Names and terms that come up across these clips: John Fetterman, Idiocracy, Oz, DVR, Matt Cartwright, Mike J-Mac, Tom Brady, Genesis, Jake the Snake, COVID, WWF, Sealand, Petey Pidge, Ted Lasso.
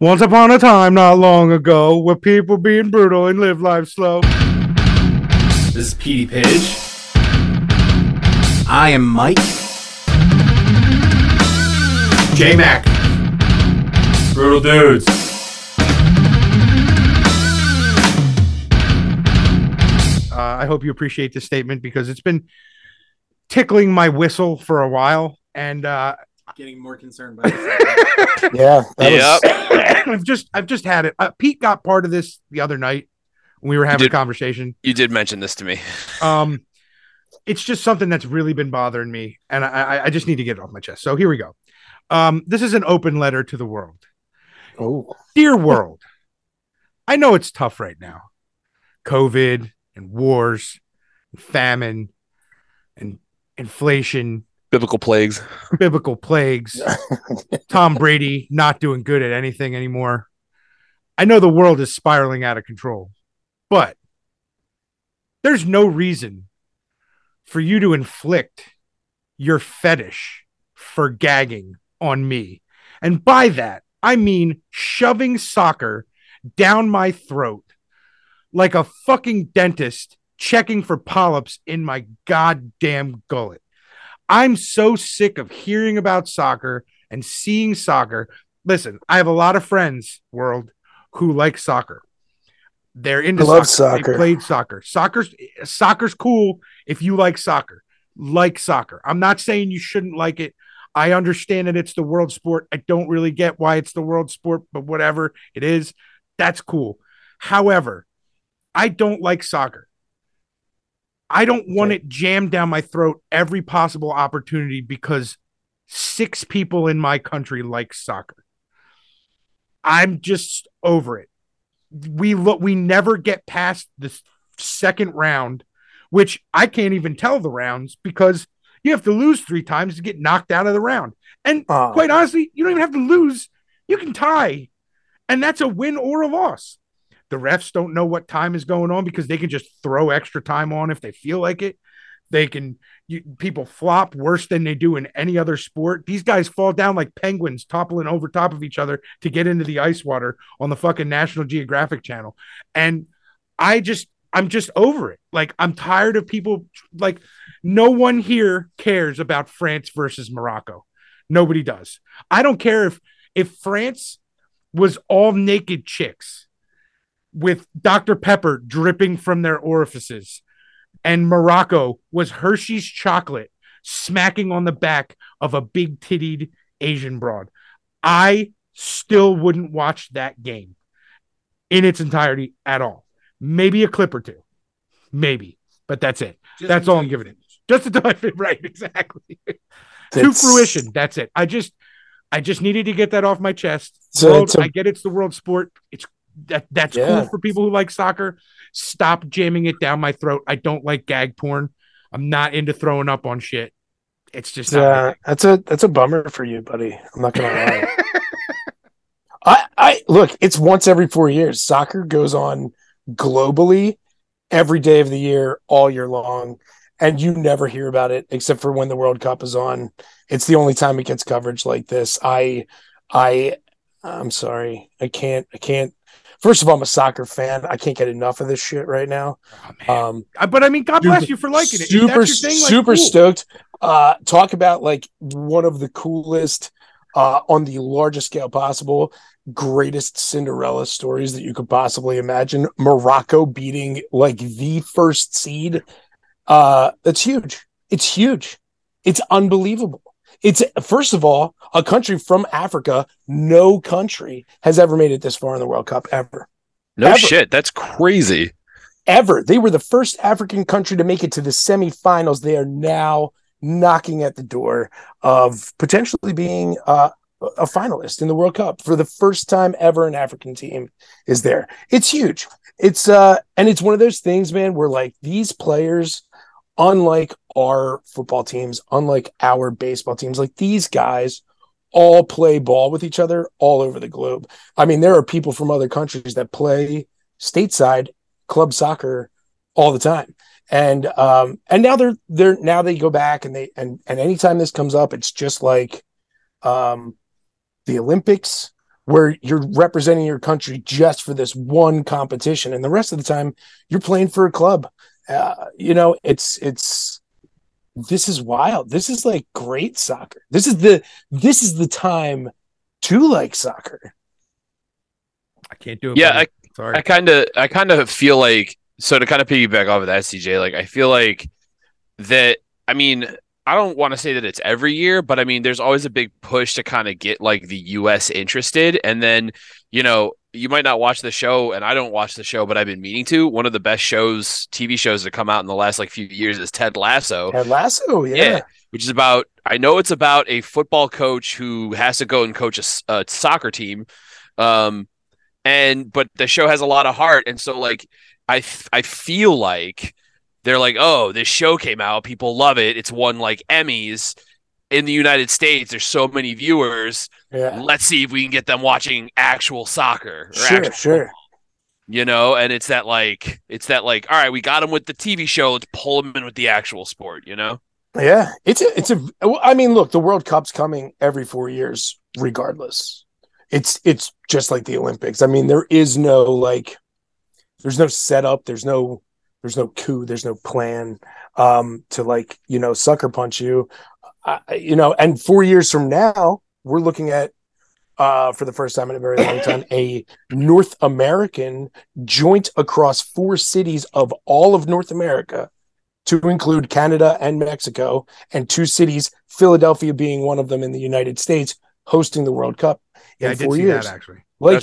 Once upon a time, not long ago, with people being brutal and live life slow. This is Petey Pidge. I am Mike J-Mac. Brutal dudes. I hope you appreciate this statement because it's been tickling my whistle for a while, and getting more concerned by it. I've just had it. Pete got part of this the other night when we were having a conversation. You did mention this to me. It's just something that's really been bothering me, and I just need to get it off my chest. So here we go. This is an open letter to the world. Oh, dear world, I know it's tough right now. COVID and wars, and famine, and inflation, biblical plagues, Tom Brady not doing good at anything anymore. I know the world is spiraling out of control, but there's no reason for you to inflict your fetish for gagging on me. And by that, I mean shoving soccer down my throat like a fucking dentist checking for polyps in my goddamn gullet. I'm so sick of hearing about soccer and seeing soccer. Listen, I have a lot of friends, world, who like soccer. They're into soccer. They played soccer. Soccer's cool if you like soccer. Like soccer. I'm not saying you shouldn't like it. I understand that it's the world sport. I don't really get why it's the world sport, but whatever it is, that's cool. However, I don't like soccer. I don't want it jammed down my throat every possible opportunity because 6 people in my country like soccer. I'm just over it. We never get past the second round, which I can't even tell the rounds because you have to lose 3 times to get knocked out of the round. And quite honestly, you don't even have to lose. You can tie, and that's a win or a loss. The refs don't know what time is going on because they can just throw extra time on if they feel like it. People flop worse than they do in any other sport. These guys fall down like penguins, toppling over top of each other to get into the ice water on the fucking National Geographic Channel. And I'm just over it. Like, I'm tired of people. Like, no one here cares about France versus Morocco. Nobody does. I don't care if France was all naked chicks with Dr. Pepper dripping from their orifices, and Morocco was Hershey's chocolate smacking on the back of a big-tittied Asian broad. I still wouldn't watch that game in its entirety at all. Maybe a clip or two. Maybe. But that's it. That's all I'm giving it. Just until I fit right. Exactly. To fruition. That's it. I just needed to get that off my chest. I get it's the world sport. It's That's cool for people who like soccer. Stop jamming it down my throat. I don't like gag porn. I'm not into throwing up on shit. It's just that's a bummer for you, buddy. I'm not gonna lie. I look. It's once every 4 years. Soccer goes on globally every day of the year, all year long, and you never hear about it except for when the World Cup is on. It's the only time it gets coverage like this. I'm sorry. I can't. First of all, I'm a soccer fan. I can't get enough of this shit right now. Oh, but I mean, God bless you for liking it. Super, that's your thing, like, super cool. Stoked. Talk about like one of the coolest, on the largest scale possible, greatest Cinderella stories that you could possibly imagine. Morocco beating like the first seed. That's huge. It's huge. It's unbelievable. It's, first of all, a country from Africa. No country has ever made it this far in the World Cup, ever. No shit. That's crazy. Ever. They were the first African country to make it to the semifinals. They are now knocking at the door of potentially being a finalist in the World Cup. For the first time ever, an African team is there. It's huge. It's and it's one of those things, man, where like these players, unlike our football teams, unlike our baseball teams, like these guys all play ball with each other all over the globe. I mean, there are people from other countries that play stateside club soccer all the time. And now they go back and anytime this comes up, it's just like the Olympics where you're representing your country just for this one competition. And the rest of the time you're playing for a club. This is wild. This is like great soccer. This is the time to like soccer. I can't do it. Yeah. Sorry. I kind of feel like, so to kind of piggyback off of that, CJ, like, I feel like that, I mean, I don't want to say that it's every year, but I mean, there's always a big push to kind of get like the US interested. And then, you know, you might not watch the show, and I don't watch the show, but I've been meaning to. One of the best TV shows to come out in the last like few years is Ted Lasso. Ted Lasso, yeah. Which is about, I know it's about a football coach who has to go and coach a soccer team. But the show has a lot of heart. And so like, I feel like they're like, oh, this show came out, people love it, it's won like Emmys in the United States, there's so many viewers. Yeah. Let's see if we can get them watching actual soccer. Sure. You know, and it's that like, all right, we got them with the TV show, let's pull them in with the actual sport, you know? Yeah. Look, the World Cup's coming every 4 years, regardless. It's just like the Olympics. I mean, there is no like, there's no setup. There's no coup. There's no plan to like, you know, sucker punch you, you know. And 4 years from now, we're looking at for the first time in a very long time, a North American joint across 4 cities of all of North America, to include Canada and Mexico, and 2 cities, Philadelphia being one of them in the United States, hosting the World Cup in 4 years. That, actually, like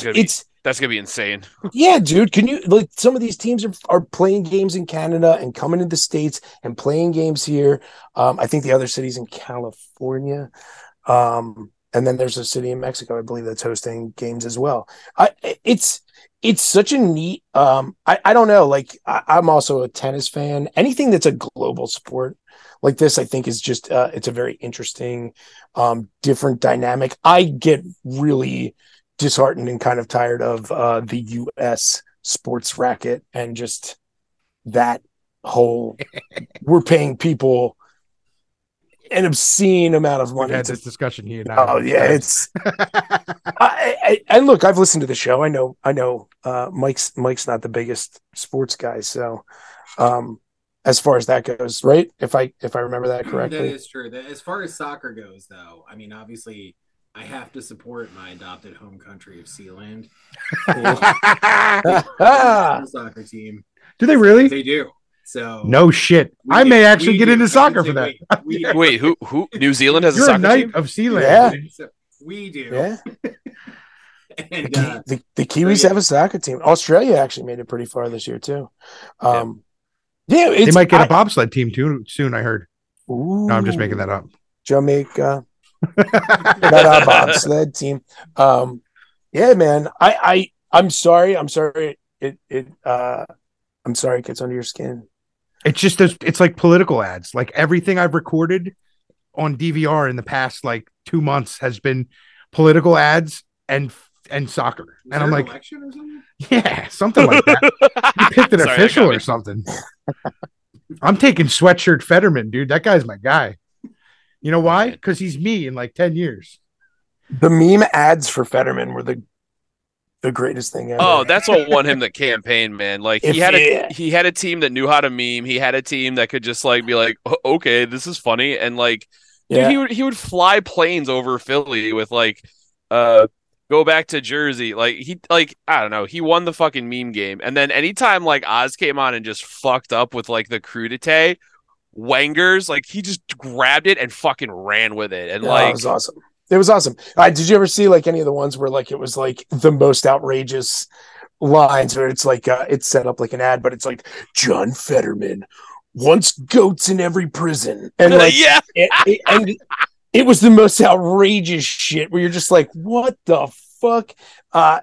that's gonna be insane. Yeah, dude. Can you like some of these teams are playing games in Canada and coming to the States and playing games here? I think the other city's in California, and then there's a city in Mexico, I believe, that's hosting games as well. It's such a neat. I don't know. Like I'm also a tennis fan. Anything that's a global sport like this, I think, is just it's a very interesting, different dynamic. I get really disheartened and kind of tired of the U.S. sports racket and just that whole we're paying people an obscene amount of money. We've had this discussion here now. Oh yeah, it's and look, I've listened to the show. I know Mike's not the biggest sports guy, so as far as that goes, right? If I remember that correctly. That is true. As far as soccer goes though, I mean, obviously I have to support my adopted home country of Sealand. Soccer team. Do they really? They do. So no shit. I may actually get into soccer for that. Wait, who? New Zealand has a soccer team of Sealand. Yeah. So we do. Yeah. And, the Kiwis have a soccer team. Australia actually made it pretty far this year too. They might get a bobsled team too soon, I heard. Ooh, no, I'm just making that up. Jamaica. That bobsled team. Yeah, man. I'm sorry. I'm sorry it gets under your skin. It's just it's like political ads. Like everything I've recorded on DVR in the past like 2 months has been political ads and soccer. Was and I'm like, election or something? Yeah, something like that. You picked an official or something. I'm taking sweatshirt Fetterman, dude. That guy's my guy. You know why? Because he's me in like 10 years. The meme ads for Fetterman were the greatest thing ever. Oh, that's what won him the campaign, man. Like he had a team that knew how to meme. He had a team that could just like be like, oh, okay, this is funny. And like, dude, he would fly planes over Philly with like, go back to Jersey. Like I don't know. He won the fucking meme game. And then anytime like Oz came on and just fucked up with like the crudité, wangers, like he just grabbed it and fucking ran with it. And like, it was awesome. Did you ever see like any of the ones where like it was like the most outrageous lines where it's like it's set up like an ad, but it's like John Fetterman wants goats in every prison, and like it was the most outrageous shit where you're just like, what the fuck?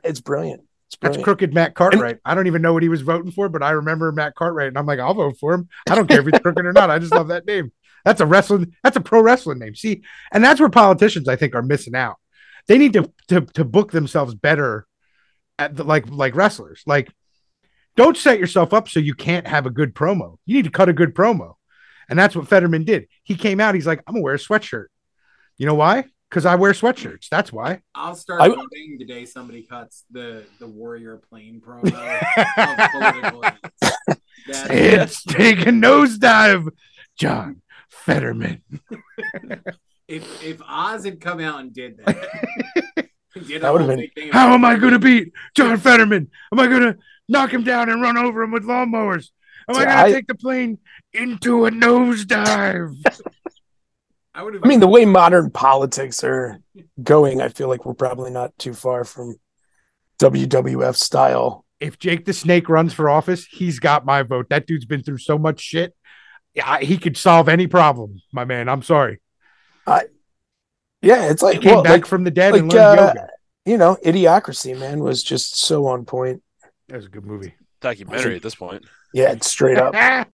It's brilliant. That's crooked Matt Cartwright. I don't even know what he was voting for, but I remember Matt Cartwright, and I'm like, I'll vote for him. I don't care if he's crooked or not. I just love that name. That's a pro wrestling name. See, and that's where politicians, I think, are missing out. They need to book themselves better at the, like wrestlers. Like, don't set yourself up so you can't have a good promo. You need to cut a good promo, and that's what Fetterman did. He came out. He's like, I'm gonna wear a sweatshirt. You know why? Because I wear sweatshirts. That's why. I'll start voting today. Somebody cuts the warrior plane promo. It's taking nosedive, John Fetterman. If Oz had come out and did that, that would have been. How am I going to beat John Fetterman? Am I going to knock him down and run over him with lawnmowers? Am I going to take the plane into a nosedive? I mean, the way modern politics are going, I feel like we're probably not too far from WWF style. If Jake the Snake runs for office, he's got my vote. That dude's been through so much shit. He could solve any problem, my man. I'm sorry. Yeah, it's like... He came back from the dead and learned yoga. You know, Idiocracy, man, was just so on point. That was a good movie. Documentary at this point. Yeah, it's straight up.